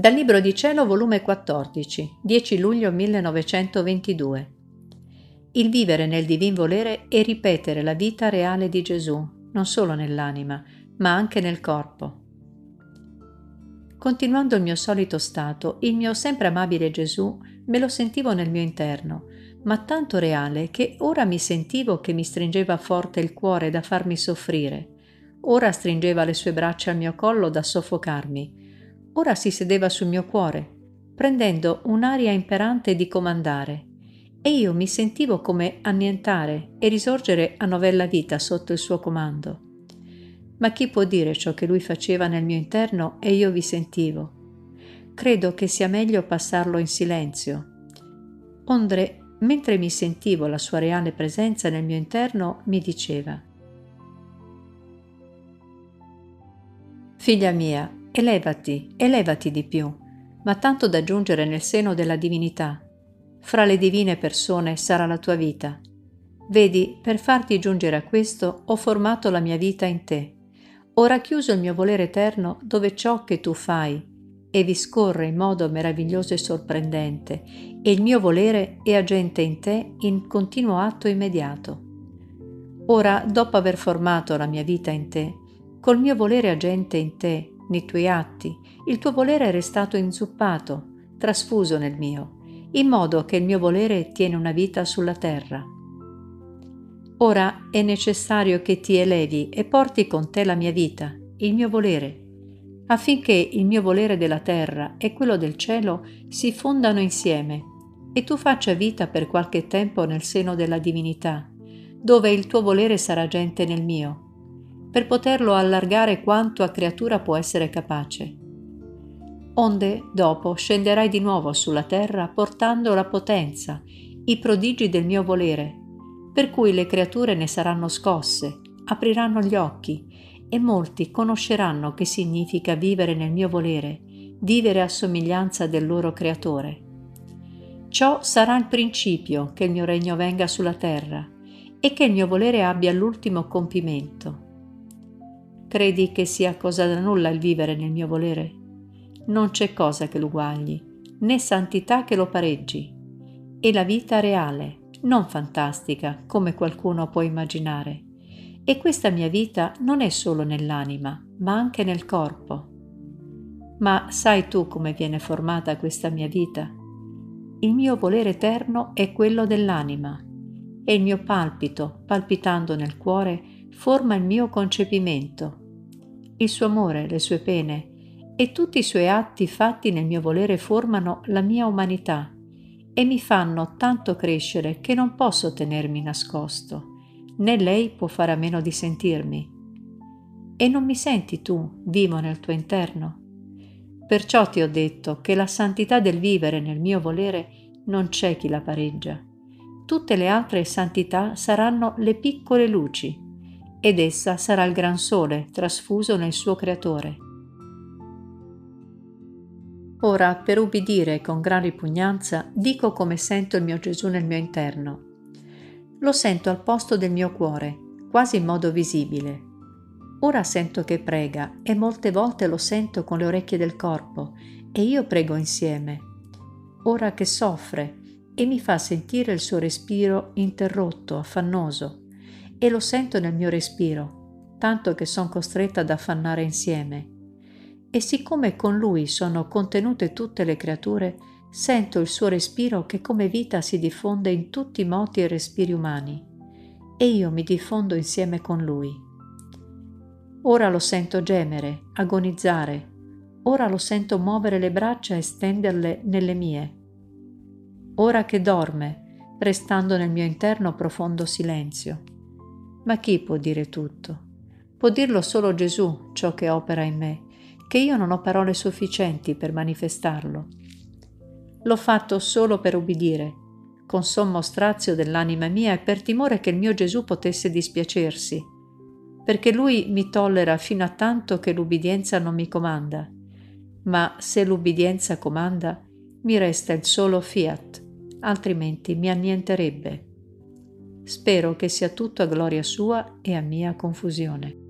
Dal Libro di Cielo, volume 14, 10 luglio 1922. Il vivere nel Divin Volere è ripetere la vita reale di Gesù, non solo nell'anima, ma anche nel corpo. Continuando il mio solito stato, il mio sempre amabile Gesù me lo sentivo nel mio interno, ma tanto reale che ora mi sentivo che mi stringeva forte il cuore da farmi soffrire, ora stringeva le sue braccia al mio collo da soffocarmi, ora si sedeva sul mio cuore, prendendo un'aria imperante di comandare, e io mi sentivo come annientare e risorgere a novella vita sotto il suo comando. Ma chi può dire ciò che lui faceva nel mio interno e io vi sentivo? Credo che sia meglio passarlo in silenzio. Onde, mentre mi sentivo la sua reale presenza nel mio interno, mi diceva: «Figlia mia, elevati, elevati di più, ma tanto da giungere nel seno della divinità. Fra le divine persone sarà la tua vita. Vedi, per farti giungere a questo ho formato la mia vita in te. Ora chiuso il mio volere eterno dove ciò che tu fai e vi scorre in modo meraviglioso e sorprendente, e il mio volere è agente in te in continuo atto immediato. Ora, dopo aver formato la mia vita in te, col mio volere agente in te, nei tuoi atti, il tuo volere è restato inzuppato, trasfuso nel mio, in modo che il mio volere tiene una vita sulla terra. Ora è necessario che ti elevi e porti con te la mia vita, il mio volere, affinché il mio volere della terra e quello del cielo si fondano insieme e tu faccia vita per qualche tempo nel seno della divinità, dove il tuo volere sarà agente nel mio, per poterlo allargare quanto a creatura può essere capace. Onde, dopo, scenderai di nuovo sulla terra portando la potenza, i prodigi del mio volere, per cui le creature ne saranno scosse, apriranno gli occhi, e molti conosceranno che significa vivere nel mio volere, vivere a somiglianza del loro creatore. Ciò sarà il principio che il mio regno venga sulla terra, e che il mio volere abbia l'ultimo compimento. Credi che sia cosa da nulla il vivere nel mio volere? Non c'è cosa che l'uguagli, né santità che lo pareggi. È la vita reale, non fantastica, come qualcuno può immaginare. E questa mia vita non è solo nell'anima, ma anche nel corpo. Ma sai tu come viene formata questa mia vita? Il mio volere eterno è quello dell'anima, e il mio palpito, palpitando nel cuore, forma il mio concepimento. Il suo amore, le sue pene e tutti i suoi atti fatti nel mio volere formano la mia umanità e mi fanno tanto crescere che non posso tenermi nascosto, né lei può fare a meno di sentirmi. E non mi senti tu vivo nel tuo interno? Perciò ti ho detto che la santità del vivere nel mio volere non c'è chi la pareggia. Tutte le altre santità saranno le piccole luci, ed essa sarà il gran sole trasfuso nel suo creatore. Ora, per ubbidire con gran ripugnanza, dico come sento il mio Gesù nel mio interno. Lo sento al posto del mio cuore, quasi in modo visibile. Ora sento che prega e molte volte lo sento con le orecchie del corpo e io prego insieme. Ora che soffre e mi fa sentire il suo respiro interrotto, affannoso, e lo sento nel mio respiro, tanto che sono costretta ad affannare insieme. E siccome con lui sono contenute tutte le creature, sento il suo respiro che come vita si diffonde in tutti i moti e respiri umani, e io mi diffondo insieme con lui. Ora lo sento gemere, agonizzare, ora lo sento muovere le braccia e stenderle nelle mie. Ora che dorme, restando nel mio interno profondo silenzio. Ma chi può dire tutto? Può dirlo solo Gesù, ciò che opera in me, che io non ho parole sufficienti per manifestarlo. L'ho fatto solo per ubbidire, con sommo strazio dell'anima mia e per timore che il mio Gesù potesse dispiacersi, perché lui mi tollera fino a tanto che l'ubbidienza non mi comanda. Ma se l'ubbidienza comanda, mi resta il solo fiat, altrimenti mi annienterebbe. Spero che sia tutto a gloria sua e a mia confusione.